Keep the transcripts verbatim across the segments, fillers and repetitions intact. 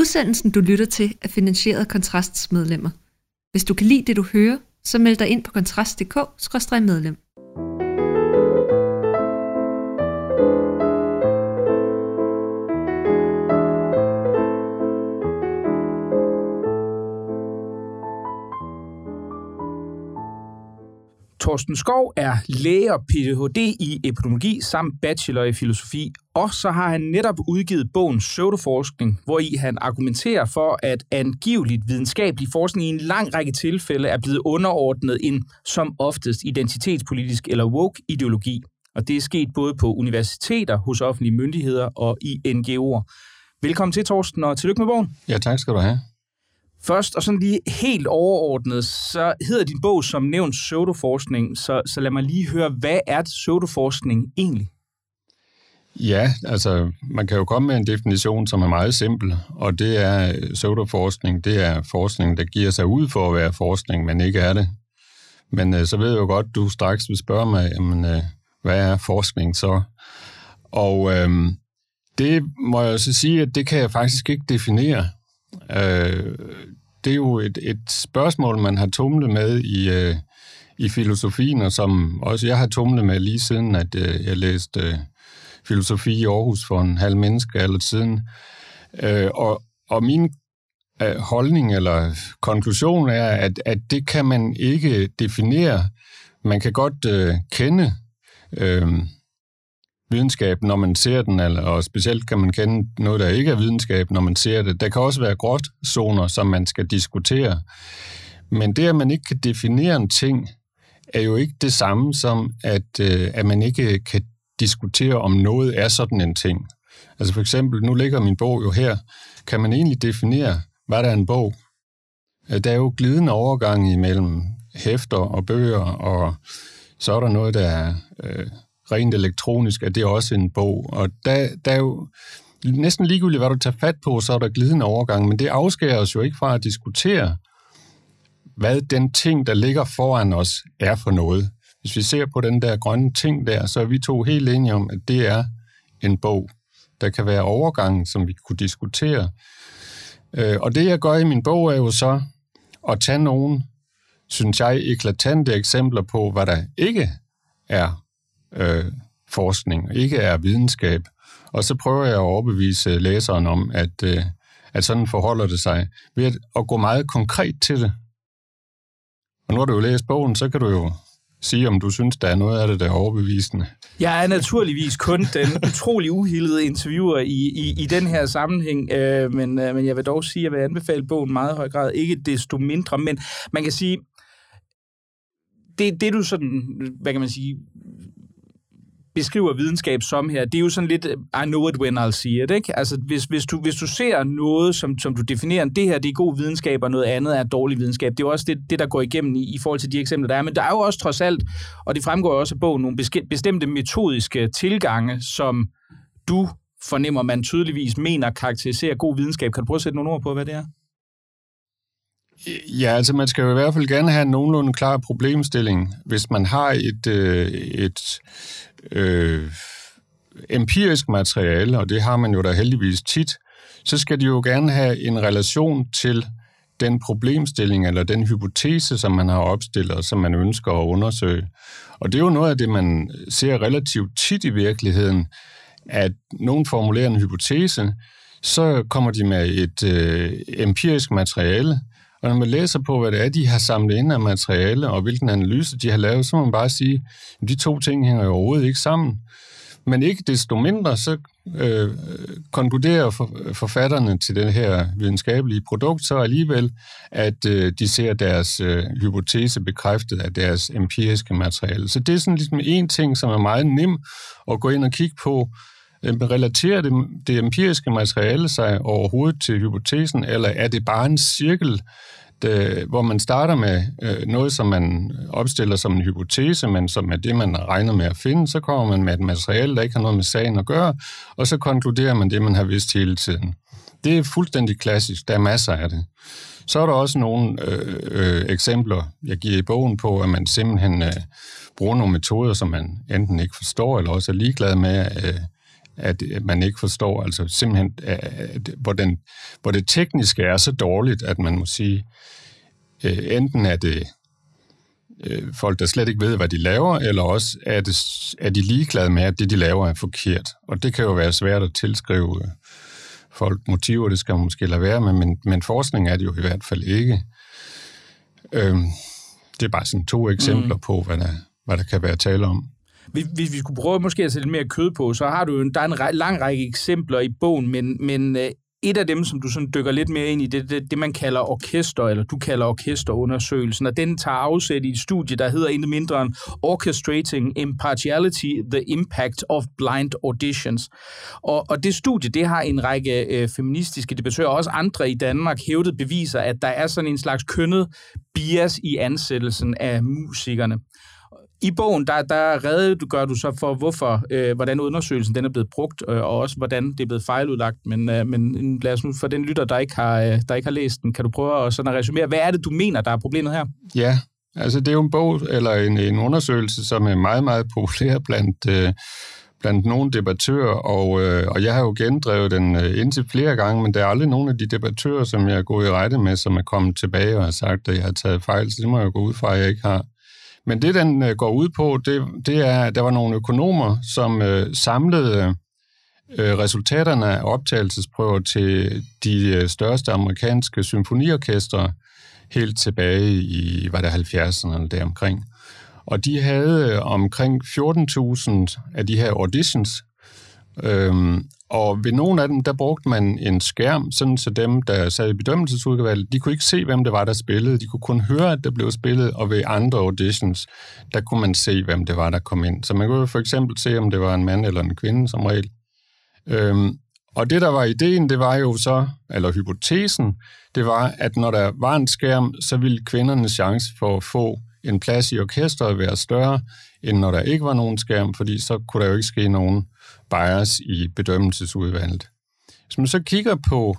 Udsendelsen, du lytter til, er finansieret af Kontrasts medlemmer. Hvis du kan lide det, du hører, så meld dig ind på kontrast punktum d k skråstreg medlem. Torsten Skov er læge og P H D i epidemiologi samt bachelor i filosofi, og så har han netop udgivet bogen Pseudoforskning, hvori han argumenterer for, at angiveligt videnskabelig forskning i en lang række tilfælde er blevet underordnet en som oftest identitetspolitisk eller woke ideologi. Og det er sket både på universiteter, hos offentlige myndigheder og i N G O'er. Velkommen til, Torsten, og tillykke med bogen. Ja, tak skal du have. Først, og sådan lige helt overordnet, så hedder din bog som nævnt pseudoforskning, så, så lad mig lige høre, hvad er pseudoforskning egentlig? Ja, altså man kan jo komme med en definition, som er meget simpel, og det er pseudoforskning, det er forskning, der giver sig ud for at være forskning, men ikke er det. Men så ved jeg jo godt, du straks vil spørge mig, jamen, hvad er forskning så? Og øhm, det må jeg så sige, at det kan jeg faktisk ikke definere. Øh, det er jo et, et spørgsmål, man har tumlet med i, øh, i filosofien, og som også jeg har tumlet med lige siden, at øh, jeg læste øh, filosofi i Aarhus for en halv menneskealder siden. Øh, og, og min øh, holdning eller konklusion er, at, at det kan man ikke definere. Man kan godt øh, kende øh, videnskab, når man ser den, og specielt kan man kende noget, der ikke er videnskab, når man ser det. Der kan også være gråzoner, som man skal diskutere. Men det, at man ikke kan definere en ting, er jo ikke det samme som, at, at man ikke kan diskutere, om noget er sådan en ting. Altså for eksempel, nu ligger min bog jo her. Kan man egentlig definere, hvad der er en bog? Der er jo glidende overgang imellem hæfter og bøger, og så er der noget, der er... Øh, rent elektronisk, at det er også en bog. Og der, der er jo næsten ligegyldigt, hvad du tager fat på, så er der glidende overgang, men det afskærer os jo ikke fra at diskutere, hvad den ting, der ligger foran os, er for noget. Hvis vi ser på den der grønne ting der, så er vi to helt enige om, at det er en bog. Der kan være overgangen, som vi kunne diskutere. Og det, jeg gør i min bog, er jo så at tage nogle, synes jeg, eklatante eksempler på, hvad der ikke er Øh, forskning, ikke er videnskab. Og så prøver jeg at overbevise læseren om, at, øh, at sådan forholder det sig, ved at, at gå meget konkret til det. Og når du jo læst bogen, så kan du jo sige, om du synes, der er noget af det, der er overbevisende. Jeg er naturligvis kun den utrolig uhildede interviewer i, i, i den her sammenhæng, øh, men, øh, men jeg vil dog sige, at jeg vil anbefale bogen meget høj grad, ikke desto mindre, men man kan sige, det, det du sådan, hvad kan man sige, beskriver videnskab som her, det er jo sådan lidt, I know it when I'll see it, ikke? Altså, hvis, hvis, du, hvis du ser noget, som, som du definerer, det her, det er god videnskab, og noget andet er dårlig videnskab, det er jo også det, det der går igennem i, i forhold til de eksempler, der er. Men der er jo også trods alt, og det fremgår også af bogen, nogle bestemte metodiske tilgange, som du fornemmer, man tydeligvis mener karakteriserer god videnskab. Kan du prøve at sætte nogle ord på, hvad det er? Ja, altså man skal jo i hvert fald gerne have en nogenlunde klar problemstilling. Hvis man har et, øh, et øh, empirisk materiale, og det har man jo da heldigvis tit, så skal de jo gerne have en relation til den problemstilling eller den hypotese, som man har opstillet, og som man ønsker at undersøge. Og det er jo noget af det, man ser relativt tit i virkeligheden, at nogen formulerer en hypotese, så kommer de med et øh, empirisk materiale. Og når man læser på, hvad det er, de har samlet ind af materiale, og hvilken analyse de har lavet, så må man bare sige, at de to ting hænger jo overhovedet ikke sammen. Men ikke desto mindre, så øh, konkluderer forfatterne til det her videnskabelige produkt så alligevel, at øh, de ser deres øh, hypotese bekræftet af deres empiriske materiale. Så det er sådan ligesom en ting, som er meget nem at gå ind og kigge på. Relaterer det, det empiriske materiale sig overhovedet til hypotesen, eller er det bare en cirkel, der, hvor man starter med øh, noget, som man opstiller som en hypotese, men som er det, man regner med at finde, så kommer man med et materiale, der ikke har noget med sagen at gøre, og så konkluderer man det, man har vidst hele tiden. Det er fuldstændig klassisk, der er masser af det. Så er der også nogle øh, øh, eksempler, jeg giver i bogen på, at man simpelthen øh, bruger nogle metoder, som man enten ikke forstår, eller også er ligeglad med, øh, at man ikke forstår, altså simpelthen, at, hvor, den, hvor det tekniske er så dårligt, at man må sige, øh, enten er det øh, folk, der slet ikke ved, hvad de laver, eller også er, det, er de ligeglade med, at det, de laver, er forkert. Og det kan jo være svært at tilskrive folk motiver, det skal man måske lade være med, men, men forskning er det jo i hvert fald ikke. Øh, det er bare sådan to eksempler mm. på, hvad der, hvad der kan være tale om. Hvis, hvis vi skulle prøve måske at sætte lidt mere kød på, så har du jo en, der er en ræ, lang række eksempler i bogen, men, men et af dem, som du sådan dykker lidt mere ind i, det er det, det, man kalder orkester, eller du kalder orkesterundersøgelsen, og den tager afsæt i et studie, der hedder intet mindre end Orchestrating Impartiality, the Impact of Blind Auditions. Og, og det studie, det har en række øh, feministiske debattører, og også andre i Danmark, hævdet beviser, at der er sådan en slags kønnet bias i ansættelsen af musikerne. I bogen, der, der redegør du så for, hvorfor, øh, hvordan undersøgelsen den er blevet brugt, øh, og også hvordan det er blevet fejludlagt. Men, øh, men lad os nu, for den lytter, der ikke har, øh, der ikke har læst den, kan du prøve at, sådan at resumere, hvad er det, du mener, der er problemet her? Ja, altså det er jo en bog, eller en, en undersøgelse, som er meget, meget populær blandt, øh, blandt nogle debattører, og, øh, og jeg har jo gendrevet den øh, indtil flere gange, men der er aldrig nogen af de debattører, som jeg er gået i rette med, som er kommet tilbage og har sagt, at jeg har taget fejl, så det må jeg jo gå ud fra, at jeg ikke har. Men det, den går ud på, det, det er, at der var nogle økonomer, som øh, samlede øh, resultaterne af optagelsesprøver til de øh, største amerikanske symfoniorkestre helt tilbage i, var det halvfjerdserne eller deromkring. Og de havde øh, omkring fjorten tusind af de her auditions, øhm, og ved nogle af dem, der brugte man en skærm, sådan så dem, der sad i bedømmelsesudvalget, de kunne ikke se, hvem det var, der spillede. De kunne kun høre, at der blev spillet, og ved andre auditions, der kunne man se, hvem det var, der kom ind. Så man kunne for eksempel se, om det var en mand eller en kvinde som regel. Øhm, og det, der var ideen, det var jo så, eller hypotesen, det var, at når der var en skærm, så ville kvindernes chance for at få en plads i orkestret være større, end når der ikke var nogen skærm, fordi så kunne der jo ikke ske nogen bias i bedømmelsesudvalget. Hvis man så kigger på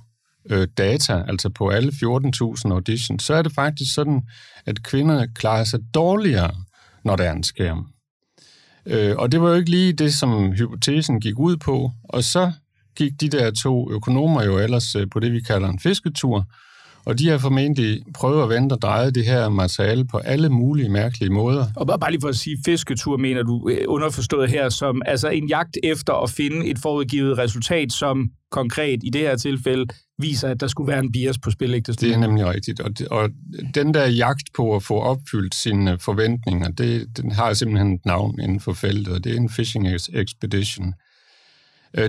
øh, data, altså på alle fjorten tusind auditions, så er det faktisk sådan, at kvinder klarer sig dårligere, når der er en skærm. Øh, og det var jo ikke lige det, som hypotesen gik ud på, og så gik de der to økonomer jo ellers øh, på det, vi kalder en fisketur, og de har formentlig prøvet at vente og dreje det her materiale på alle mulige mærkelige måder. Og bare lige for at sige, fisketur mener du underforstået her som altså en jagt efter at finde et forudgivet resultat, som konkret i det her tilfælde viser, at der skulle være en bias på spil, ikke? Det er nemlig rigtigt. Og, det, og den der jagt på at få opfyldt sine forventninger, det, den har simpelthen et navn inden for feltet, og det er en fishing expedition.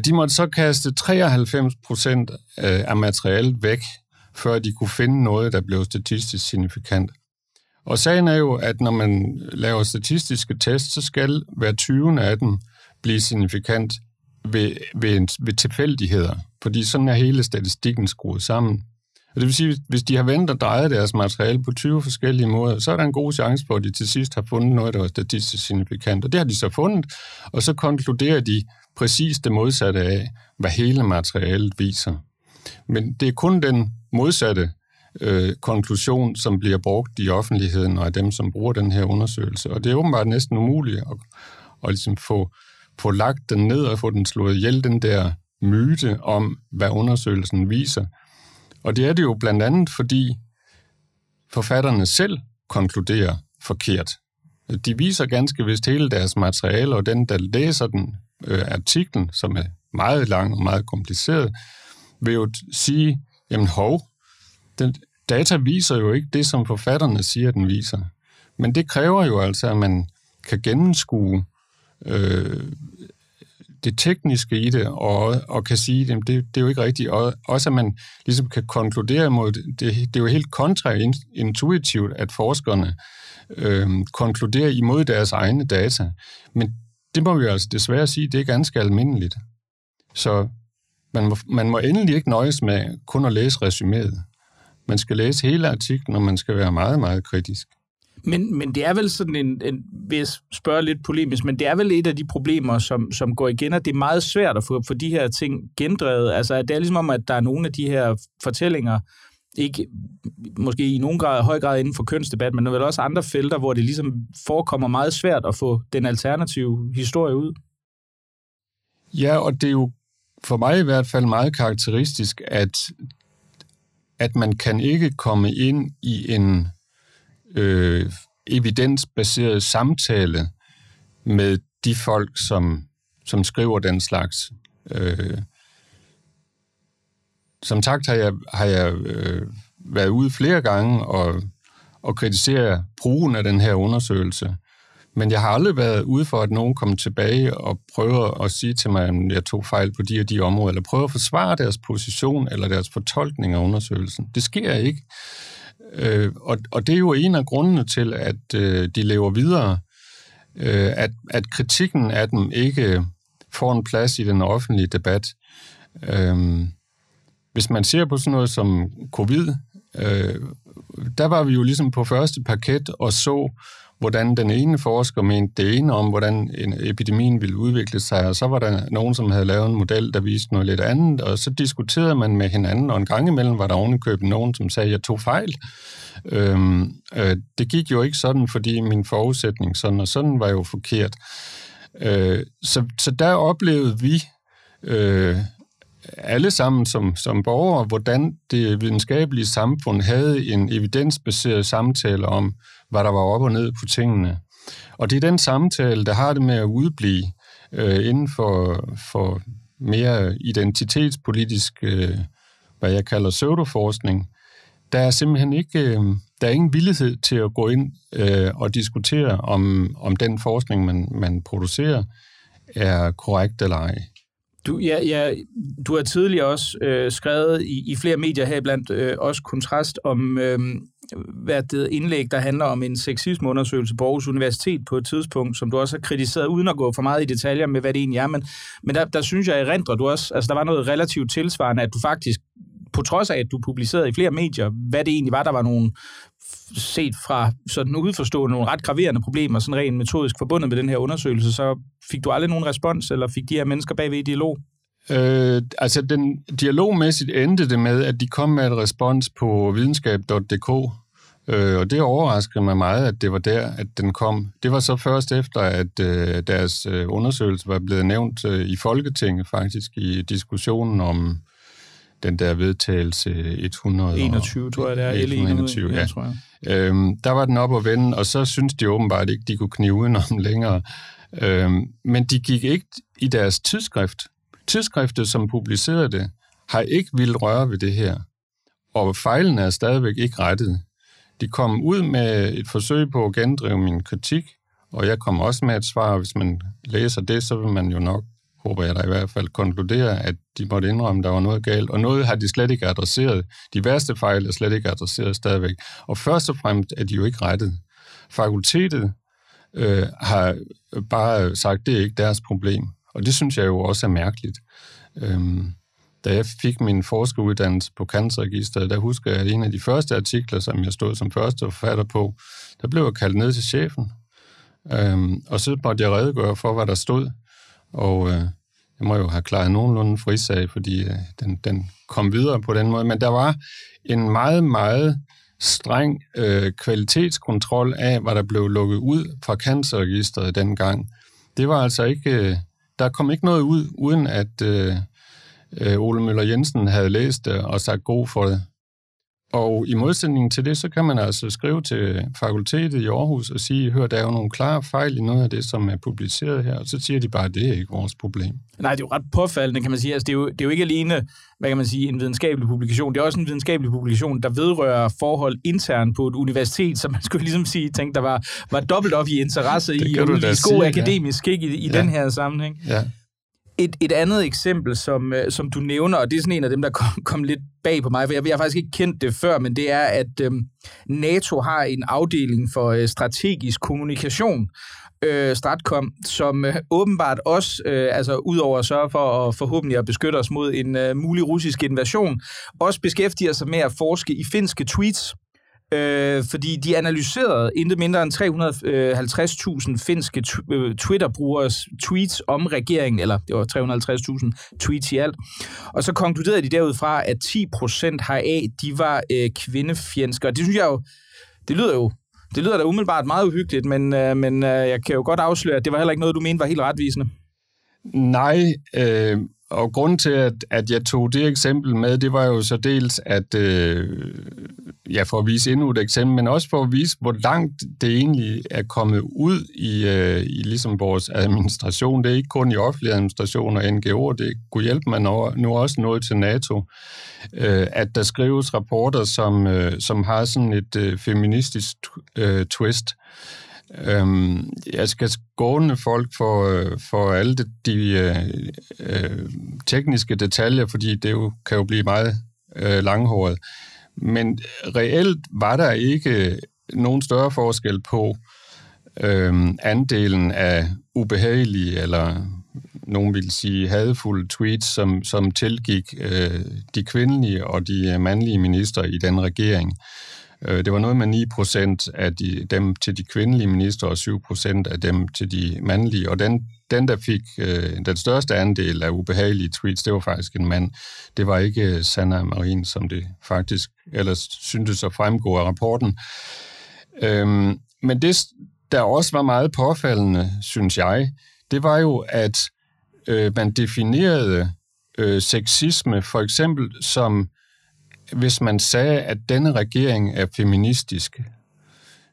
De måtte så kaste treoghalvfems procent af materialet væk, før de kunne finde noget, der blev statistisk signifikant. Og sagen er jo, at når man laver statistiske tests, så skal hver tyvende af dem blive signifikant ved, ved, en, ved tilfældigheder, fordi sådan er hele statistikken skruet sammen. Og det vil sige, at hvis de har vendt og drejet deres materiale på tyve forskellige måder, så er der en god chance for, at de til sidst har fundet noget, der var statistisk signifikant. Og det har de så fundet, og så konkluderer de præcis det modsatte af, hvad hele materialet viser. Men det er kun den modsatte øh, konklusion, som bliver brugt i offentligheden og af dem, som bruger den her undersøgelse. Og det er åbenbart næsten umuligt at, at ligesom få, få lagt den ned og få den slået ihjel, den der myte om, hvad undersøgelsen viser. Og det er det jo blandt andet, fordi forfatterne selv konkluderer forkert. De viser ganske vist hele deres materiale, og den, der læser den øh, artiklen, som er meget lang og meget kompliceret, vil jo sige, jamen hov, den data viser jo ikke det, som forfatterne siger, den viser. Men det kræver jo altså, at man kan gennemskue øh, det tekniske i det, og, og kan sige, jamen det, det er jo ikke rigtigt. Og også at man ligesom kan konkludere mod, det, det er jo helt kontraintuitivt, at forskerne øh, konkluderer imod deres egne data. Men det må vi altså desværre sige, det er ganske almindeligt. Så Man må, man må endelig ikke nøjes med kun at læse resuméet. Man skal læse hele artiklen, og man skal være meget, meget kritisk. Men, men det er vel sådan en, en, hvis spørger lidt polemisk, men det er vel et af de problemer, som, som går igen, og det er meget svært at få for de her ting gendrevet. Altså, det er ligesom om, at der er nogle af de her fortællinger, ikke måske i nogen grad, høj grad inden for kønsdebat, men der er vel også andre felter, hvor det ligesom forekommer meget svært at få den alternative historie ud. Ja, og det er jo for mig i hvert fald meget karakteristisk, at, at man kan ikke komme ind i en øh, evidensbaseret samtale med de folk, som, som skriver den slags. Øh, som sagt har jeg, har jeg øh, været ude flere gange og, og kritisere brugen af den her undersøgelse. Men jeg har aldrig været ude for, at nogen kommer tilbage og prøver at sige til mig, at jeg tog fejl på de og de områder, eller prøver at forsvare deres position eller deres fortolkning af undersøgelsen. Det sker ikke. Øh, og, og det er jo en af grundene til, at øh, de lever videre, øh, at, at kritikken af dem ikke får en plads i den offentlige debat. Øh, hvis man ser på sådan noget som covid, øh, der var vi jo ligesom på første parket og så, hvordan den ene forsker mente det ene om, hvordan epidemien ville udvikle sig, og så var der nogen, som havde lavet en model, der viste noget lidt andet, og så diskuterede man med hinanden, og en gang imellem var der ovenikøbet nogen, som sagde, at jeg tog fejl. Øhm, øh, det gik jo ikke sådan, fordi min forudsætning sådan og sådan var jo forkert. Øh, så, så der oplevede vi øh, alle sammen som, som borgere, hvordan det videnskabelige samfund havde en evidensbaseret samtale om, hvad der var op og ned på tingene. Og det er den samtale, der har det med at udblive øh, inden for, for mere identitetspolitisk, øh, hvad jeg kalder pseudoforskning. Der er simpelthen ikke, øh, der er ingen villighed til at gå ind øh, og diskutere, om, om den forskning, man, man producerer, er korrekt eller ej. Du, ja, ja, du har tidligere også øh, skrevet i, i flere medier heriblandt øh, også kontrast om øh, hvad det indlæg, der handler om en sexismeundersøgelse på Aarhus Universitet på et tidspunkt, som du også har kritiseret, uden at gå for meget i detaljer med, hvad det egentlig er. Men, men der, der synes jeg, at erindrer du også, altså der var noget relativt tilsvarende, at du faktisk, på trods af, at du publicerede i flere medier, hvad det egentlig var, der var nogle set fra sådan udforstående nogle ret graverende problemer, sådan rent metodisk forbundet med den her undersøgelse, så fik du aldrig nogen respons, eller fik de her mennesker bagved i dialog? Øh, altså, den, dialogmæssigt endte det med, at de kom med et respons på videnskab punktum d k, øh, og det overraskede mig meget, at det var der, at den kom. Det var så først efter, at øh, deres undersøgelse var blevet nævnt øh, i Folketinget, faktisk, i diskussionen om den der vedtagelse et hundrede enogtyve, tror jeg, det er. et hundrede enogtyve, ja. Tror jeg. Øhm, der var den op og vende, og så syntes de åbenbart ikke, de kunne knive udenom længere. Øhm, men de gik ikke i deres tidsskrift. Tidsskriftet, som publicerede det, har ikke ville røre ved det her. Og fejlen er stadigvæk ikke rettet. De kom ud med et forsøg på at gendrive min kritik, og jeg kom også med et svar, hvis man læser det, så vil man jo nok, håber jeg da i hvert fald, konkludere, at de måtte indrømme, at der var noget galt, og noget har de slet ikke adresseret. De værste fejl er slet ikke adresseret stadigvæk. Og først og fremmest er de jo ikke rettet. Fakultetet øh, har bare sagt, at det er ikke deres problem, og det synes jeg jo også er mærkeligt. Øhm, da jeg fik min forskeruddannelse på Cancerregisteret, der husker jeg, at en af de første artikler, som jeg stod som første forfatter på, der blev jeg kaldt ned til chefen, øhm, og så måtte jeg redegøre for, hvad der stod. Og øh, jeg må jo have klaret nogenlunde frisag, fordi øh, den, den kom videre på den måde. Men der var en meget, meget streng øh, kvalitetskontrol af, hvad der blev lukket ud fra Cancerregisteret dengang. Det var altså ikke, øh, der kom ikke noget ud, uden at øh, øh, Ole Møller Jensen havde læst det og sagt god for det. Og i modsætning til det, så kan man altså skrive til fakultetet i Aarhus og sige, hør, der er jo nogle klare fejl i noget af det, som er publiceret her, og så siger de bare, at det er ikke vores problem. Nej, det er jo ret påfaldende, kan man sige. Altså, det, er jo, det er jo ikke alene, hvad kan man sige, en videnskabelig publikation. Det er også en videnskabelig publikation, der vedrører forhold internt på et universitet, så man skulle ligesom sige, tænkte, der var, var dobbelt op i interesse i og udvise god akademisk kig i, i ja. Den her sammenhæng. Ja. Et, et andet eksempel, som, som du nævner, og det er sådan en af dem, der kom, kom lidt bag på mig, for jeg, jeg har faktisk ikke kendt det før, men det er, at øhm, NATO har en afdeling for øh, strategisk kommunikation, øh, Stratcom, som øh, åbenbart også, øh, altså udover at sørge for at forhåbentlig at beskytte os mod en øh, mulig russisk invasion, også beskæftiger sig med at forske i finske tweets, Øh, fordi de analyserede intet mindre end tre hundrede og halvtreds tusind finske t- Twitter-brugeres tweets om regeringen, eller det var tre hundrede og halvtreds tusind tweets i alt, og så konkluderede de derudfra, at ti procent heraf, de var øh, kvindefjendske, og det synes jeg jo, det lyder jo, det lyder da umiddelbart meget uhyggeligt, men, øh, men øh, jeg kan jo godt afsløre, at det var heller ikke noget, du mente var helt retvisende. Nej, øh, og grunden til, at, at jeg tog det eksempel med, det var jo så dels, at øh, ja, for at vise endnu et eksempel, men også for at vise, hvor langt det egentlig er kommet ud i, øh, i ligesom vores administration. Det er ikke kun i offentlig administration og N G O'er, det kunne hjælpe mig nu også noget til NATO, øh, at der skrives rapporter, som, øh, som har sådan et øh, feministisk øh, twist. Øhm, jeg skal skåne folk for, for alle de, de øh, tekniske detaljer, fordi det jo, kan jo blive meget øh, langhåret. Men reelt var der ikke nogen større forskel på øh, andelen af ubehagelige, eller nogen vil sige hadefulde tweets, som, som tilgik øh, de kvindelige og de mandlige minister i den regering. Det var noget med ni procent af de, dem til de kvindelige minister og syv procent af dem til de mandlige. Og den, den der fik øh, den største andel af ubehagelige tweets, det var faktisk en mand. Det var ikke Sanna Marin, som det faktisk ellers syntes at fremgå af rapporten. Øhm, men det, der også var meget påfaldende, synes jeg, det var jo, at øh, man definerede øh, sexisme for eksempel som... Hvis man sagde, at denne regering er feministisk,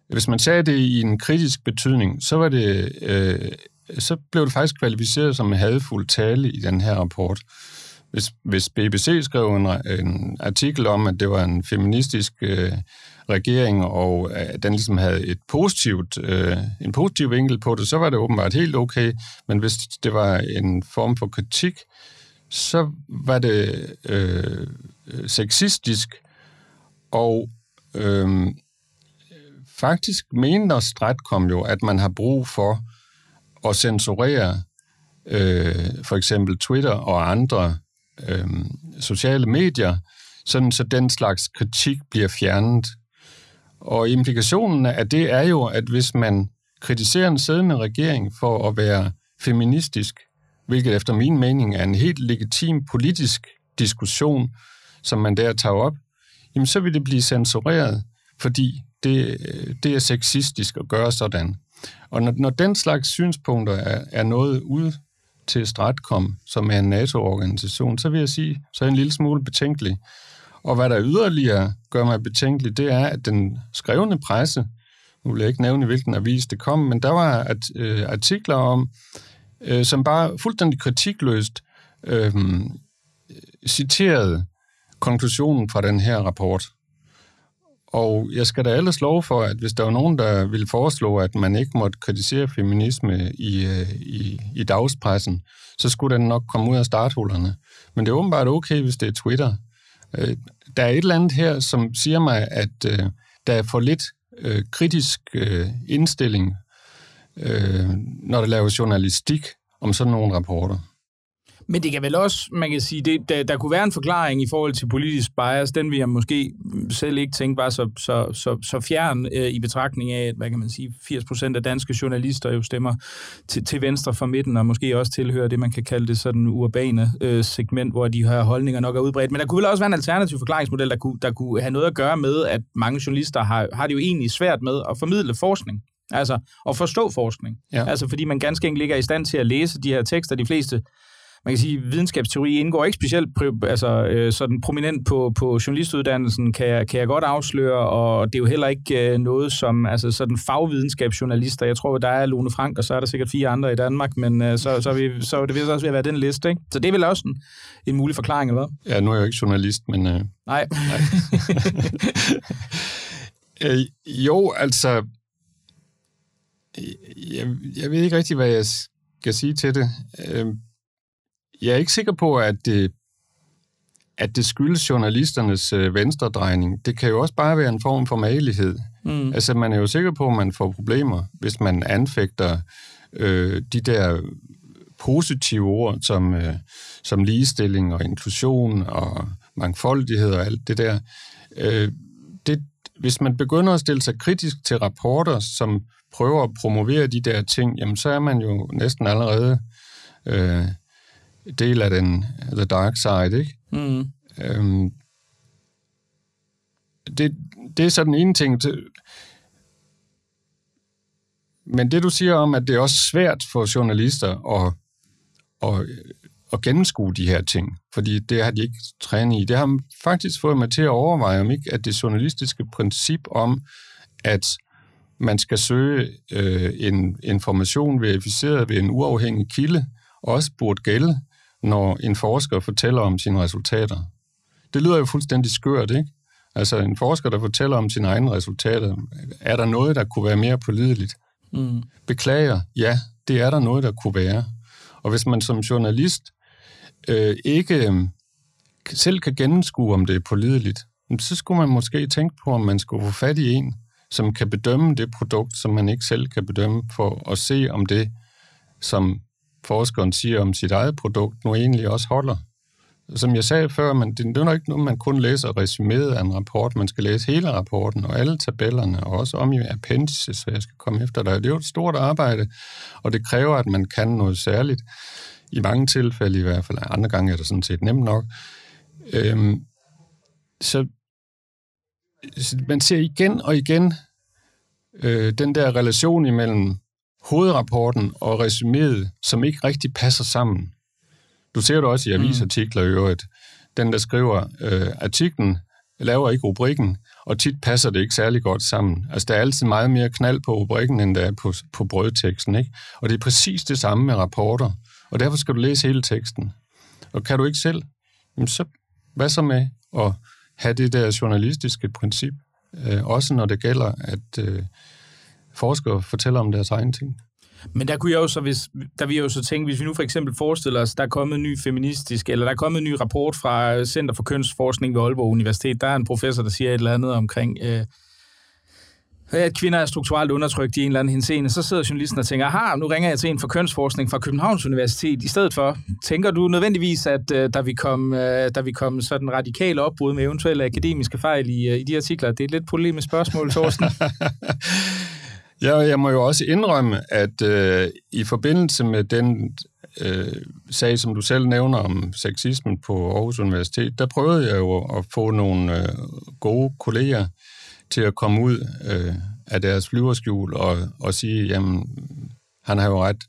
hvis man sagde det i en kritisk betydning, så, var det, øh, så blev det faktisk kvalificeret som en hadefuld tale i den her rapport. Hvis, hvis B B C skrev en, en artikel om, at det var en feministisk øh, regering, og at den ligesom havde et positivt, øh, en positiv vinkel på det, så var det åbenbart helt okay. Men hvis det var en form for kritik, så var det... Øh, sexistisk, og øhm, faktisk mener Stræt kom jo, at man har brug for at censurere øh, for eksempel Twitter og andre øh, sociale medier, sådan så den slags kritik bliver fjernet. Og implikationen af det er jo, at hvis man kritiserer en siddende regering for at være feministisk, hvilket efter min mening er en helt legitim politisk diskussion, som man der tager op, jamen så vil det blive censureret, fordi det, det er sexistisk at gøre sådan. Og når, når den slags synspunkter er, er noget ud til Stratcom, som er en NATO-organisation, så vil jeg sige, så er en lille smule betænkelig. Og hvad der yderligere gør mig betænkelig, det er, at den skrevne presse, nu vil jeg ikke nævne, hvilken avis det kom, men der var at, øh, artikler om, øh, som bare fuldstændig kritikløst øh, citerede konklusionen fra den her rapport. Og jeg skal da ellers love for, at hvis der var nogen, der ville foreslå, at man ikke måtte kritisere feminisme i, i, i dagspressen, så skulle den nok komme ud af starthullerne. Men det er åbenbart okay, hvis det er Twitter. Der er et eller andet her, som siger mig, at der er for lidt kritisk indstilling, når der laves journalistik om sådan nogle rapporter. Men det kan vel også, man kan sige, det, der, der kunne være en forklaring i forhold til politisk bias, den vil jeg måske selv ikke tænke var så, så, så, så fjern øh, i betragtning af, at hvad kan man sige, firs procent af danske journalister jo stemmer til, til venstre for midten, og måske også tilhører det, man kan kalde det sådan urbane øh, segment, hvor de her holdninger nok er udbredt. Men der kunne vel også være en alternativ forklaringsmodel, der kunne, der kunne have noget at gøre med, at mange journalister har, har det jo egentlig svært med at formidle forskning. Altså at forstå forskning. Ja. Altså fordi man ganske enkelt ikke er i stand til at læse de her tekster, de fleste... Man kan sige, at videnskabsteori indgår ikke specielt altså, øh, sådan prominent på, på journalistuddannelsen, kan jeg, kan jeg godt afsløre, og det er jo heller ikke øh, noget som altså, sådan fagvidenskabsjournalister. Jeg tror, der er Lone Frank, og så er der sikkert fire andre i Danmark, men øh, så, så, vi, så det vil så også være den liste. Ikke? Så det er vel også en, en mulig forklaring, eller hvad? Ja, nu er jeg jo ikke journalist, men... Øh... Nej. Nej. øh, jo, altså... Jeg, jeg ved ikke rigtig, hvad jeg skal sige til det. Øh... Jeg er ikke sikker på, at det, at det skyldes journalisternes venstredrejning. Det kan jo også bare være en form for magelighed. Mm. Altså, man er jo sikker på, at man får problemer, hvis man anfægter øh, de der positive ord, som, øh, som ligestilling og inklusion og mangfoldighed og alt det der. Øh, det, hvis man begynder at stille sig kritisk til rapporter, som prøver at promovere de der ting, jamen, så er man jo næsten allerede... Øh, del af den the dark side, ikke? Mm. Øhm, det, det er sådan en ting. Til. Men det, du siger om, at det er også svært for journalister at, at, at gennemskue de her ting, fordi det har de ikke trænet i. Det har faktisk fået mig til at overveje, om ikke at det journalistiske princip om, at man skal søge øh, en information verificeret ved en uafhængig kilde, også burde gælde, når en forsker fortæller om sine resultater. Det lyder jo fuldstændig skørt, ikke? Altså en forsker, der fortæller om sine egne resultater, er der noget, der kunne være mere pålideligt? Mm. Beklager, ja, det er der noget, der kunne være. Og hvis man som journalist øh, ikke øh, selv kan gennemskue, om det er pålideligt, så skulle man måske tænke på, om man skulle få fat i en, som kan bedømme det produkt, som man ikke selv kan bedømme, for at se, om det, som forskeren siger om sit eget produkt, nu egentlig også holder. Som jeg sagde før, men det er jo ikke noget, man kun læser resuméet af en rapport. Man skal læse hele rapporten og alle tabellerne, og også om i appendices, så jeg skal komme efter dig. Det er jo et stort arbejde, og det kræver, at man kan noget særligt. I mange tilfælde i hvert fald. Andre gange er det sådan set nemt nok. Øhm, så man ser igen og igen øh, den der relation imellem hovedrapporten og resuméet, som ikke rigtig passer sammen. Du ser det også i avisartikler i øvrigt. Den, der skriver øh, artiklen, laver ikke rubrikken, og tit passer det ikke særlig godt sammen. Altså, der er altid meget mere knald på rubrikken, end der er på, på brødteksten, ikke? Og det er præcis det samme med rapporter, og derfor skal du læse hele teksten. Og kan du ikke selv, jamen så hvad så med at have det der journalistiske princip, øh, også når det gælder, at øh, forskere fortæller om deres egne ting. Men der kunne jeg jo så, hvis, der vil jeg jo så tænke, hvis vi nu for eksempel forestiller os, der er kommet en ny feministisk, eller der er kommet en ny rapport fra Center for Kønsforskning ved Aalborg Universitet, der er en professor, der siger et eller andet omkring, øh, at kvinder er strukturelt undertrykt i en eller anden henseende, så sidder journalisten og tænker, aha, nu ringer jeg til en for kønsforskning fra Københavns Universitet. I stedet for, tænker du nødvendigvis, at øh, der vil komme, øh, der vil komme sådan radikale opbrud med eventuelle akademiske fejl i, øh, i de artikler? Det er et lidt problem med spørgsmål, Torsten. Ja, jeg må jo også indrømme, at øh, i forbindelse med den øh, sag, som du selv nævner om sexismen på Aarhus Universitet, der prøvede jeg jo at få nogle øh, gode kolleger til at komme ud øh, af deres flyverskjul og, og sige, jamen, han har jo ret.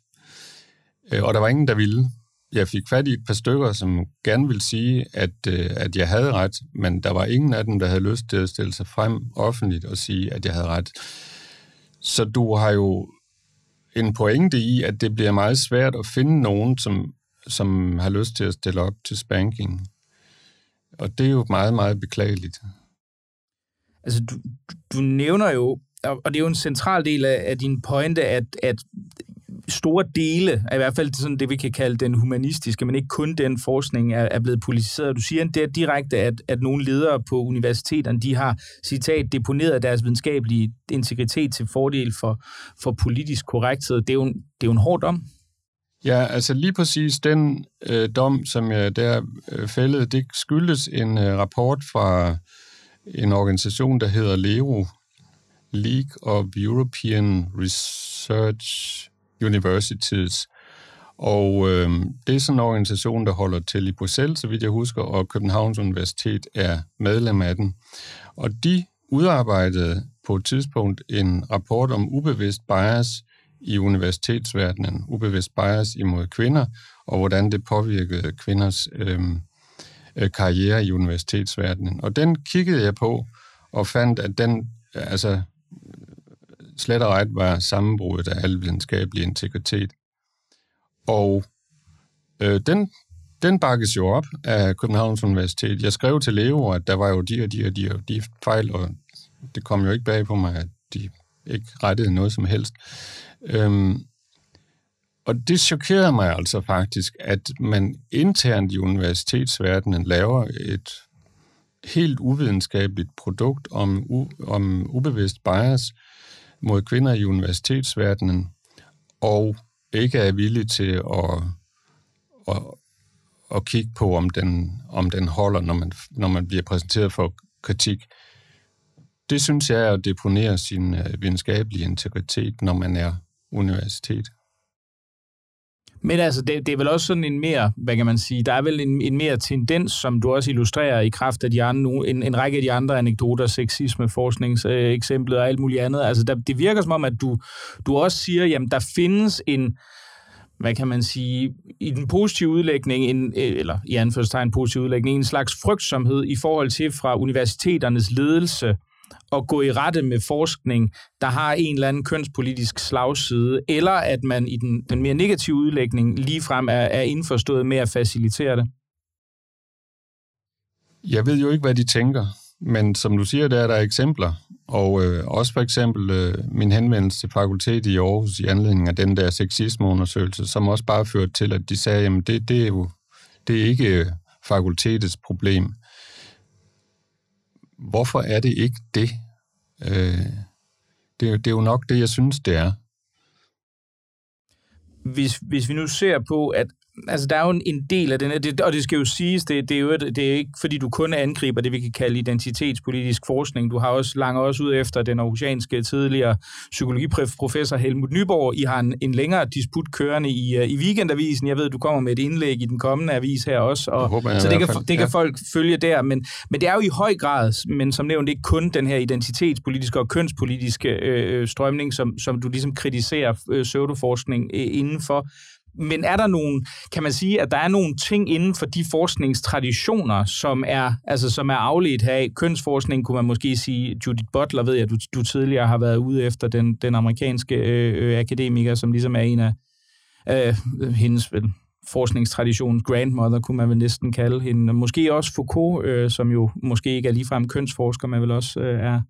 Øh, og der var ingen, der ville. Jeg fik fat i et par stykker, som gerne ville sige, at, øh, at jeg havde ret, men der var ingen af dem, der havde lyst til at stille sig frem offentligt og sige, at jeg havde ret. Så du har jo en pointe i, at det bliver meget svært at finde nogen, som, som har lyst til at stille op til spanking. Og det er jo meget, meget beklageligt. Altså, du, du nævner jo, og det er jo en central del af, af din pointe, at, at store dele, i hvert fald sådan det, vi kan kalde den humanistiske, men ikke kun den forskning, er, er blevet politiseret. Du siger det direkte, at, at nogle ledere på universiteterne, de har, citat, deponeret deres videnskabelige integritet til fordel for, for politisk korrekthed. Det er jo en, det er jo en hård dom. Ja, altså lige præcis den øh, dom, som jeg der øh, fældede, det skyldes en øh, rapport fra en organisation, der hedder LERU, League of European Research Universities. Og øh, det er sådan en organisation, der holder til i Bruxelles, så vidt jeg husker, og Københavns Universitet er medlem af den. Og de udarbejdede på et tidspunkt en rapport om ubevidst bias i universitetsverdenen, ubevidst bias imod kvinder, og hvordan det påvirkede kvinders øh, karriere i universitetsverdenen. Og den kiggede jeg på og fandt, at den, altså slet og ret var sammenbruddet af al videnskabelig integritet. Og øh, den, den bakkes jo op af Københavns Universitet. Jeg skrev til Leo, at der var jo de og de og de og de fejl, og det kom jo ikke bag på mig, at de ikke rettede noget som helst. Øhm, og det chokerede mig altså faktisk, at man internt i universitetsverdenen laver et helt uvidenskabeligt produkt om, u- om ubevidst bias mod kvinder i universitetsverdenen, og ikke er villig til at, at, at kigge på, om den, om den holder, når man, når man bliver præsenteret for kritik. Det synes jeg er at deponere sin videnskabelige integritet, når man er universitet. Men altså, det, det er vel også sådan en mere, hvad kan man sige, der er vel en, en mere tendens, som du også illustrerer i kraft af de andre, en, en række af de andre anekdoter, sexisme, forskningseksemplet øh, og alt muligt andet. Altså, der, det virker som om, at du, du også siger, jamen, der findes en, hvad kan man sige, i den positive udlægning, en, eller i anførselstegn positiv udlægning, en slags frygtsomhed i forhold til fra universiteternes ledelse at gå i rette med forskning, der har en eller anden kønspolitisk slagside, eller at man i den, den mere negative udlægning ligefrem er, er indforstået med at facilitere det? Jeg ved jo ikke, hvad de tænker, men som du siger, der er der eksempler, og øh, også for eksempel øh, min henvendelse til fakultetet i Aarhus i anledning af den der sexismeundersøgelse, som også bare førte til, at de sagde, jamen det, det er jo det er ikke fakultetets problem. Hvorfor er det ikke det? Øh, det? Det er jo nok det, jeg synes, det er. Hvis, hvis vi nu ser på, at altså, der er jo en del af den her, det, og det skal jo siges, det, det, er jo, det er ikke, fordi du kun angriber det, vi kan kalde identitetspolitisk forskning. Du har også langt også ud efter den aarhusianske tidligere psykologiprofessor Helmut Nyborg. I har en, en længere disput kørende i, i Weekendavisen. Jeg ved, du kommer med et indlæg i den kommende avis her også, og, jeg håber, jeg så det kan, det kan ja. folk følge der. Men, men det er jo i høj grad, men som nævnt, ikke kun den her identitetspolitiske og kønspolitiske øh, strømning, som, som du ligesom kritiserer øh, pseudoforskning øh, indenfor. Men er der nogle, kan man sige, at der er nogle ting inden for de forskningstraditioner, som er, altså, som er afledt heraf? Kønsforskning kunne man måske sige, Judith Butler, ved jeg, du, du tidligere har været ude efter den, den amerikanske øh, akademiker, som ligesom er en af øh, hendes vel, forskningstraditionens grandmother, kunne man vel næsten kalde hende. Måske også Foucault, øh, som jo måske ikke er ligefrem kønsforsker, men vel også øh, er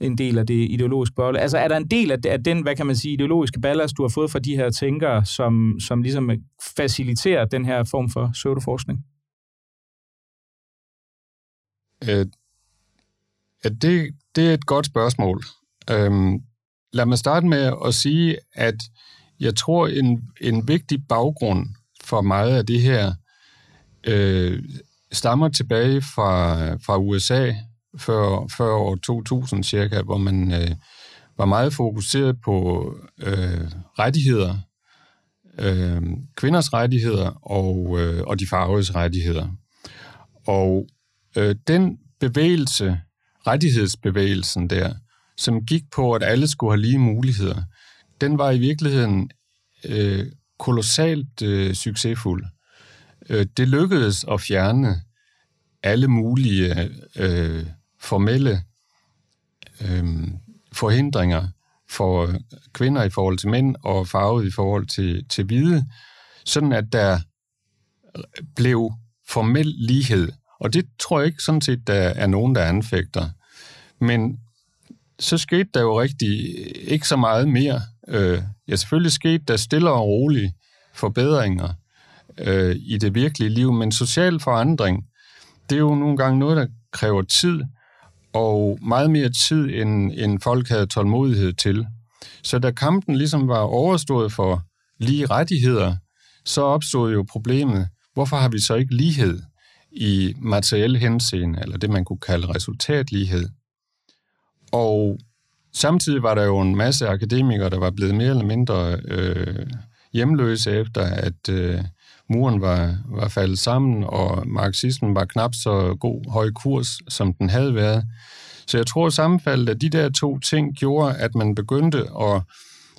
en del af det ideologiske bøvle. Altså er der en del af, af den, hvad kan man sige, ideologiske ballast, du har fået fra de her tænkere, som, som ligesom faciliterer den her form for pseudoforskning? Øh, ja, det, det er et godt spørgsmål. Øhm, lad mig starte med at sige, at jeg tror, en, en vigtig baggrund for meget af det her øh, stammer tilbage fra, fra U S A, Før, før år to tusind cirka, hvor man øh, var meget fokuseret på øh, rettigheder, øh, kvinders rettigheder og, øh, og de farvedes rettigheder. Og øh, den bevægelse, rettighedsbevægelsen der, som gik på, at alle skulle have lige muligheder, den var i virkeligheden øh, kolossalt øh, succesfuld. Øh, det lykkedes at fjerne alle mulige øh, formelle øh, forhindringer for kvinder i forhold til mænd og farvede i forhold til, til hvide, sådan at der blev formel lighed. Og det tror jeg ikke sådan set, der er nogen, der anfægter. Men så skete der jo rigtig ikke så meget mere. Øh, ja, selvfølgelig skete der stille og rolige forbedringer øh, i det virkelige liv, men social forandring, det er jo nogle gange noget, der kræver tid, og meget mere tid, end, end folk havde tålmodighed til. Så da kampen ligesom var overstået for lige rettigheder, så opstod jo problemet, hvorfor har vi så ikke lighed i materiel henseende, eller det man kunne kalde resultatlighed. Og samtidig var der jo en masse akademikere, der var blevet mere eller mindre øh, hjemløse efter, at øh, muren var, var faldet sammen, og marxismen var knap så god høj kurs, som den havde været. Så jeg tror, at sammenfaldet af de der to ting gjorde, at man begyndte at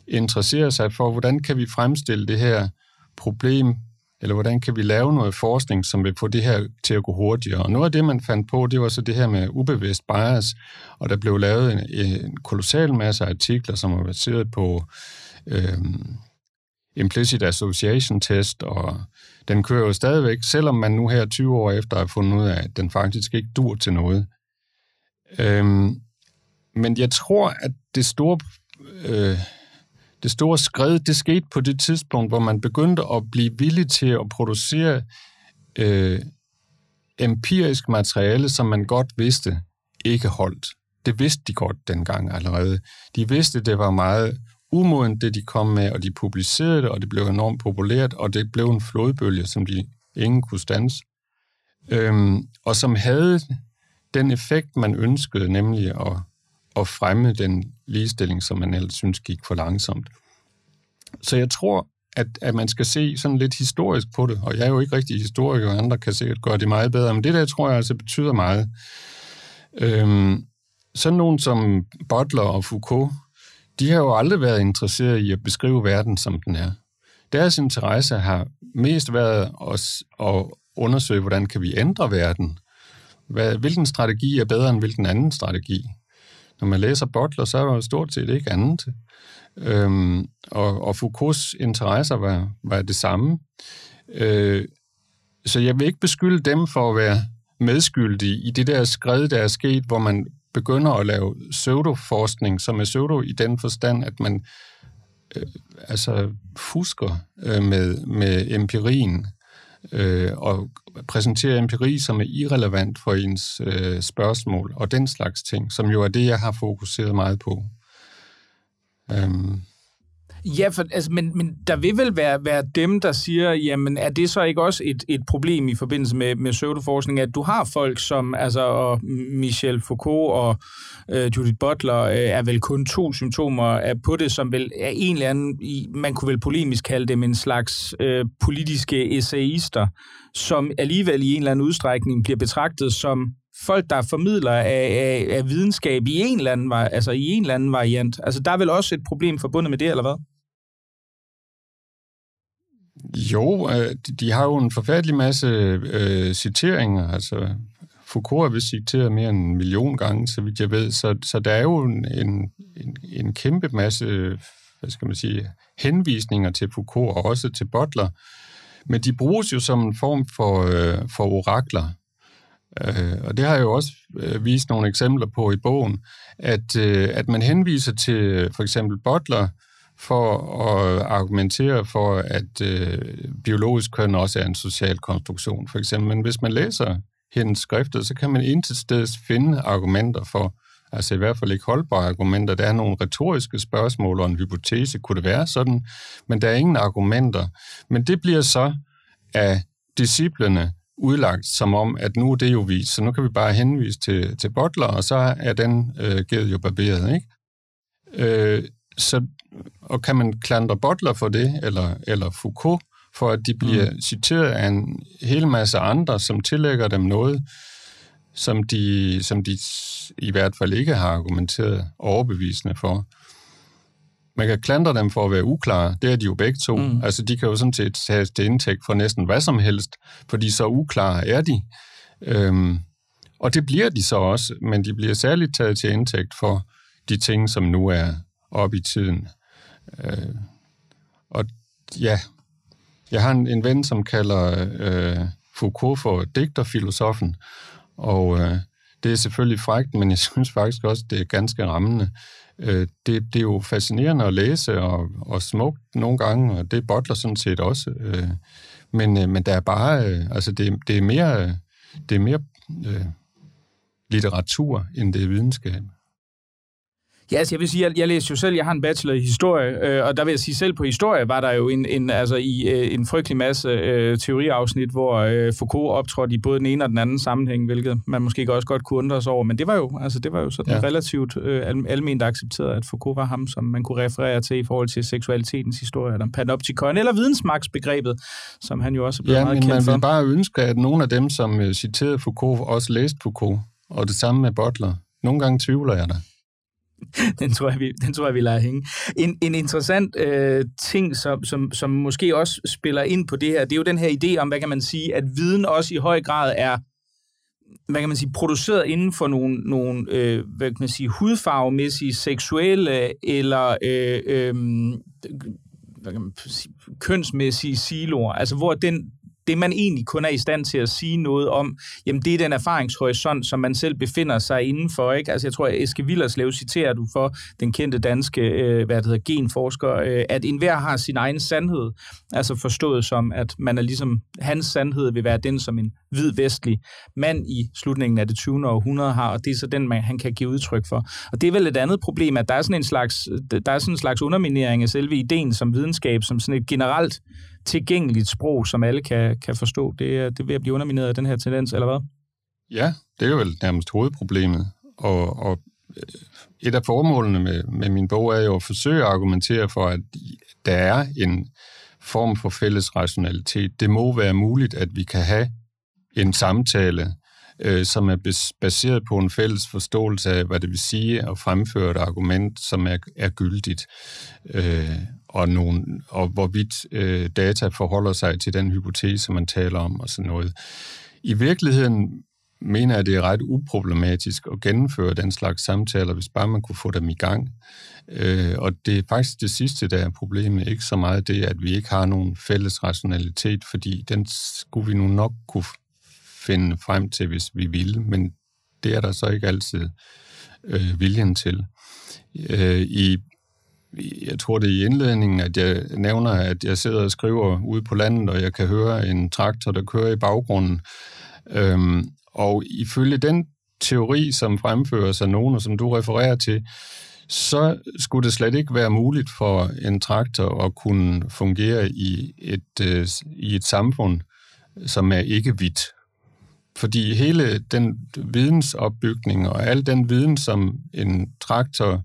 interessere sig for, hvordan kan vi fremstille det her problem, eller hvordan kan vi lave noget forskning, som vil få det her til at gå hurtigere. Og noget af det, man fandt på, det var så det her med ubevidst bias, og der blev lavet en, en kolossal masse artikler, som var baseret på Øh, implicit association test, og den kører jo stadigvæk, selvom man nu her tyve år efter har fundet ud af, at den faktisk ikke dur til noget. Øhm, men jeg tror, at det store, øh, det store skred, det skete på det tidspunkt, hvor man begyndte at blive villig til at producere øh, empirisk materiale, som man godt vidste ikke holdt. Det vidste de godt dengang allerede. De vidste, det var meget umodent, det de kom med, og de publicerede det, og det blev enormt populært, og det blev en flodbølge, som de ingen kunne standse, øhm, og som havde den effekt, man ønskede, nemlig at, at fremme den ligestilling, som man ellers synes gik for langsomt. Så jeg tror, at, at man skal se sådan lidt historisk på det, og jeg er jo ikke rigtig historiker, og andre kan sikkert gøre det meget bedre, men det der, tror jeg altså, betyder meget. Øhm, sådan nogen som Butler og Foucault, de har jo aldrig været interesseret i at beskrive verden, som den er. Deres interesse har mest været os at undersøge, hvordan kan vi ændre verden? Hvilken strategi er bedre end hvilken anden strategi? Når man læser Butler, så er der jo stort set ikke andet. Øhm, og, og Foucaults interesser var, var det samme. Øh, så jeg vil ikke beskylde dem for at være medskyldige i det der skred, der er sket, hvor man begynder at lave pseudoforskning, som er pseudo i den forstand, at man øh, altså fusker øh, med, med empirien øh, og præsenterer empiri, som er irrelevant for ens øh, spørgsmål og den slags ting, som jo er det, jeg har fokuseret meget på. Um. Ja, for, altså, men, men der vil vel være, være dem, der siger, jamen er det så ikke også et, et problem i forbindelse med, med pseudoforskning, at du har folk som, altså og Michel Foucault og øh, Judith Butler øh, er vel kun to symptomer på det, som vel er en eller anden, man kunne vel polemisk kalde dem en slags øh, politiske essayister, som alligevel i en eller anden udstrækning bliver betragtet som folk, der formidler af, af, af videnskab i en, eller anden, altså i en eller anden variant. Altså, der er vel også et problem forbundet med det, eller hvad? Jo, øh, de har jo en forfærdelig masse øh, citeringer. Altså, Foucault vil citere mere end en million gange, så vidt jeg ved. Så, så der er jo en, en, en kæmpe masse, hvad skal man sige, henvisninger til Foucault og også til Butler. Men de bruges jo som en form for, øh, for orakler. Uh, og det har jeg jo også uh, vist nogle eksempler på i bogen, at, uh, at man henviser til uh, for eksempel Butler for at argumentere for, at uh, biologisk køn også er en social konstruktion, for eksempel. Men hvis man læser hendes skrifter, så kan man intetsteds finde argumenter for, altså i hvert fald ikke holdbare argumenter. Der er nogle retoriske spørgsmål og en hypotese, kunne det være sådan, men der er ingen argumenter. Men det bliver så af disciplerne udlagt som om, at nu er det jo vist, så nu kan vi bare henvise til, til Butler, og så er den øh, ged jo barberet, ikke? Øh, så, og kan man klandre Butler for det, eller, eller Foucault, for at de bliver mm. citeret af en hel masse andre, som tillægger dem noget, som de, som de i hvert fald ikke har argumenteret overbevisende for. Man kan klandre dem for at være uklare. Det er de jo begge to. Mm. Altså, de kan jo sådan set tage til indtægt for næsten hvad som helst, fordi så uklare er de. Øhm, og det bliver de så også, men de bliver særligt taget til indtægt for de ting, som nu er oppe i tiden. Øh, og ja, jeg har en, en ven, som kalder øh, Foucault for digterfilosofen, og øh, det er selvfølgelig frækt, men jeg synes faktisk også, det er ganske rammende. Det, det er jo fascinerende at læse og, og smukt nogle gange, og det Butler sådan set også. Men, men der er bare, altså det, det er mere, det er mere øh, litteratur, end det er videnskab. Ja, altså jeg vil sige, jeg, jeg læser jo selv, jeg har en bachelor i historie, øh, og der vil jeg sige, selv på historie var der jo en, en, altså i, øh, en frygtelig masse øh, teoriafsnit, hvor øh, Foucault optrådte i både den ene og den anden sammenhæng, hvilket man måske også godt kunne undre sig over, men det var jo, altså, det var jo sådan ja. relativt øh, alment accepteret, at Foucault var ham, som man kunne referere til i forhold til seksualitetens historie, eller panoptikon, eller vidensmagtsbegrebet, som han jo også blev ja, meget kendt for. Ja, men man vil bare ønske, at nogle af dem, som øh, citerede Foucault, også læste Foucault, og det samme med Butler. Nogle gange tvivler jeg der. Den tror jeg, vi, den tror jeg, vi lader hænge. En, en interessant øh, ting, som, som, som måske også spiller ind på det her, det er jo den her idé om, hvad kan man sige, at viden også i høj grad er, hvad kan man sige, produceret inden for nogle, nogle øh, hvad kan man sige, hudfarvemæssige, seksuelle eller øh, øh, hvad kan man sige, kønsmæssige siloer, altså hvor den det, man egentlig kun er i stand til at sige noget om, jamen det er den erfaringshorisont, som man selv befinder sig indenfor, ikke? Altså jeg tror, at Eske Willerslev citerer du for den kendte danske, øh, hvad det hedder, genforsker, øh, at enhver har sin egen sandhed, altså forstået som, at man er ligesom, hans sandhed vil være den, som en hvid vestlig mand i slutningen af det tyvende århundrede har, og det er så den, man, han kan give udtryk for. Og det er vel et andet problem, at der er sådan en slags, der er sådan en slags underminering af selve ideen som videnskab, som sådan et generelt tilgængeligt sprog, som alle kan, kan forstå. Det er, det er ved at blive undermineret af den her tendens, eller hvad? Ja, det er vel nærmest hovedproblemet. Og, og et af formålene med, med min bog er jo at forsøge at argumentere for, at der er en form for fælles rationalitet. Det må være muligt, at vi kan have en samtale, øh, som er baseret på en fælles forståelse af, hvad det vil sige at fremføre et argument, som er, er gyldigt. Øh, og, nogle, og hvorvidt øh, data forholder sig til den hypotese, man taler om og sådan noget. I virkeligheden mener jeg, at det er ret uproblematisk at gennemføre den slags samtaler, hvis bare man kunne få dem i gang. Øh, og det er faktisk det sidste, der er problemet. Ikke så meget det, at vi ikke har nogen fælles rationalitet, fordi den skulle vi nu nok kunne finde frem til, hvis vi ville, men det er der så ikke altid øh, viljen til. Øh, i, jeg tror, det er i indledningen, at jeg nævner, at jeg sidder og skriver ude på landet, og jeg kan høre en traktor, der kører i baggrunden. Øhm, og ifølge den teori, som fremfører sig nogen, og som du refererer til, så skulle det slet ikke være muligt for en traktor at kunne fungere i et, øh, i et samfund, som er ikke hvidt. Fordi hele den vidensopbygning og al den viden, som en traktor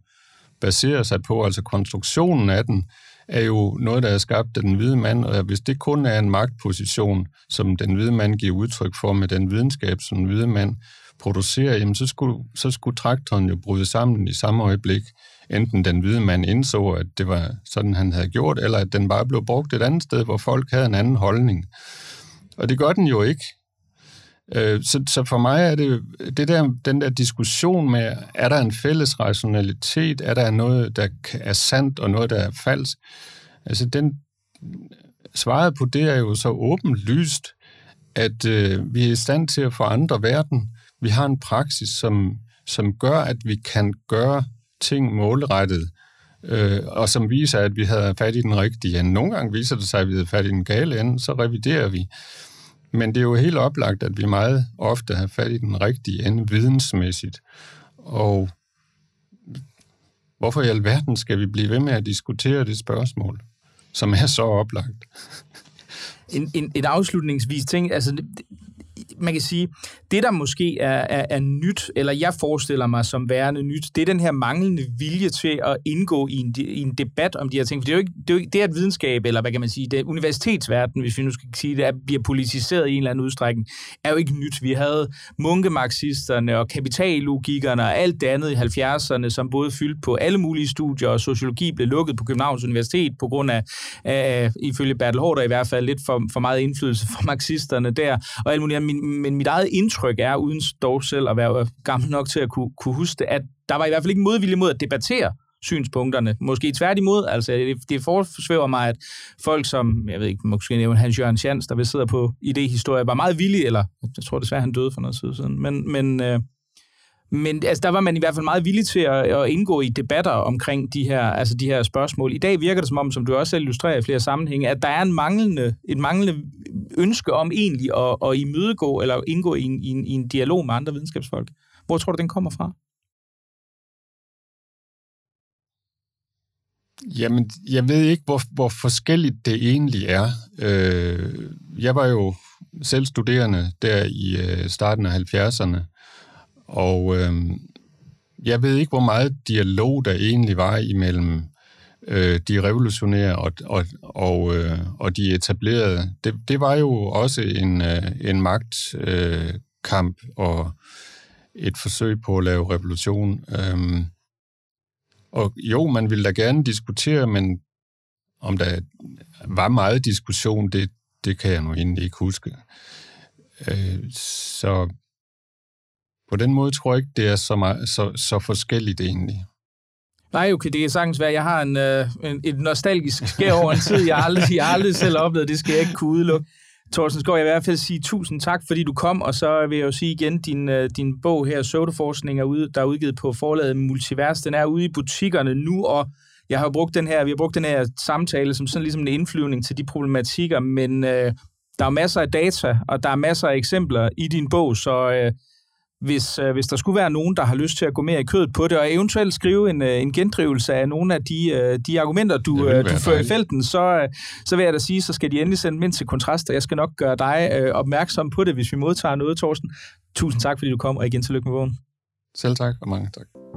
baserer sig på, altså konstruktionen af den, er jo noget, der er skabt af den hvide mand, og hvis det kun er en magtposition, som den hvide mand giver udtryk for med den videnskab, som den hvide mand producerer, jamen så skulle, så skulle traktoren jo bryde sammen i samme øjeblik, enten den hvide mand indså, at det var sådan, han havde gjort, eller at den bare blev brugt et andet sted, hvor folk havde en anden holdning. Og det gør den jo ikke. Så, så for mig er det, det der, den der diskussion med, er der en fælles rationalitet, er der noget, der er sandt, og noget, der er falsk? Altså, den, svaret på det er jo så åbenlyst, at øh, vi er i stand til at forandre verden. Vi har en praksis, som, som gør, at vi kan gøre ting målrettet, øh, og som viser, at vi havde fat i den rigtige ende. Nogle gange viser det sig, at vi havde fat i den gale ende, så reviderer vi. Men det er jo helt oplagt, at vi meget ofte har fat i den rigtige ende vidensmæssigt. Og hvorfor i alverden skal vi blive ved med at diskutere det spørgsmål, som er så oplagt? En, en, et afslutningsvis ting, altså det, man kan sige, det der måske er, er, er nyt, eller jeg forestiller mig som værende nyt, det er den her manglende vilje til at indgå i en, i en debat om de her ting. For det er jo ikke, det er jo ikke, det er et videnskab, eller hvad kan man sige, det er universitetsverden, hvis vi nu skal sige det, er, bliver politiseret i en eller anden udstrækning, er jo ikke nyt. Vi havde munkemarxisterne og kapitallogikkerne og alt det andet i halvfjerdserne, som både fyldte på alle mulige studier, og sociologi blev lukket på Københavns Universitet på grund af, af ifølge Bertel Haarder i hvert fald, lidt for, for meget indflydelse fra marxisterne der, og alt muligt. Men, men mit eget indtryk er, uden dog selv at være gammel nok til at kunne, kunne huske det, at der var i hvert fald ikke modvilje mod at debattere synspunkterne. Måske tværtimod, altså det, det forsvæver mig, at folk som, jeg ved ikke, måske nævne Hans-Jørgen Schantz, der vil sidde på idéhistorie, var meget villige, eller jeg tror desværre, han døde for noget tid siden, men, men, øh, men altså, der var man i hvert fald meget villig til at, at indgå i debatter omkring de her, altså de her spørgsmål. I dag virker det som om, som du også selv illustrerer i flere sammenhænge, at der er en manglende, et manglende ønske om egentlig at, at imødegå eller indgå i en, i, en, i en dialog med andre videnskabsfolk. Hvor tror du, den kommer fra? Jamen, jeg ved ikke, hvor, hvor forskelligt det egentlig er. Øh, jeg var jo selv studerende der i starten af halvfjerdserne, og øh, jeg ved ikke, hvor meget dialog der egentlig var imellem de revolutionære og, og, og, og de etablerede. Det, det var jo også en, en magtkamp og et forsøg på at lave revolution. Og jo, man ville da gerne diskutere, men om der var meget diskussion, det, det kan jeg nu egentlig ikke huske. Så på den måde tror jeg ikke, det er så, meget, så, så forskelligt egentlig. Nej, okay, det kan sagtens være. Jeg har en, øh, en, et nostalgisk skær over en tid, jeg aldrig, jeg aldrig selv oplevede. Det skal jeg ikke kunne udelukke. Torsten Skov, jeg vil i hvert fald sige tusind tak, fordi du kom, og så vil jeg jo sige igen, din, din bog her, Pseudoforskning, er ude, der er udgivet på forlaget Multivers. Den er ude i butikkerne nu, og jeg har brugt den her, vi har brugt den her samtale som sådan ligesom en indflyvning til de problematikker, men øh, der er masser af data, og der er masser af eksempler i din bog, så... Øh, Hvis, hvis der skulle være nogen, der har lyst til at gå mere i kødet på det, og eventuelt skrive en, en gendrivelse af nogle af de, de argumenter, du, du fører i felten, så, så vil jeg da sige, så skal de endelig sende dem ind til Kontrast, og jeg skal nok gøre dig opmærksom på det, hvis vi modtager noget, Torsten. Tusind tak, fordi du kom, og igen tillykke med bogen. Selv tak, og mange tak.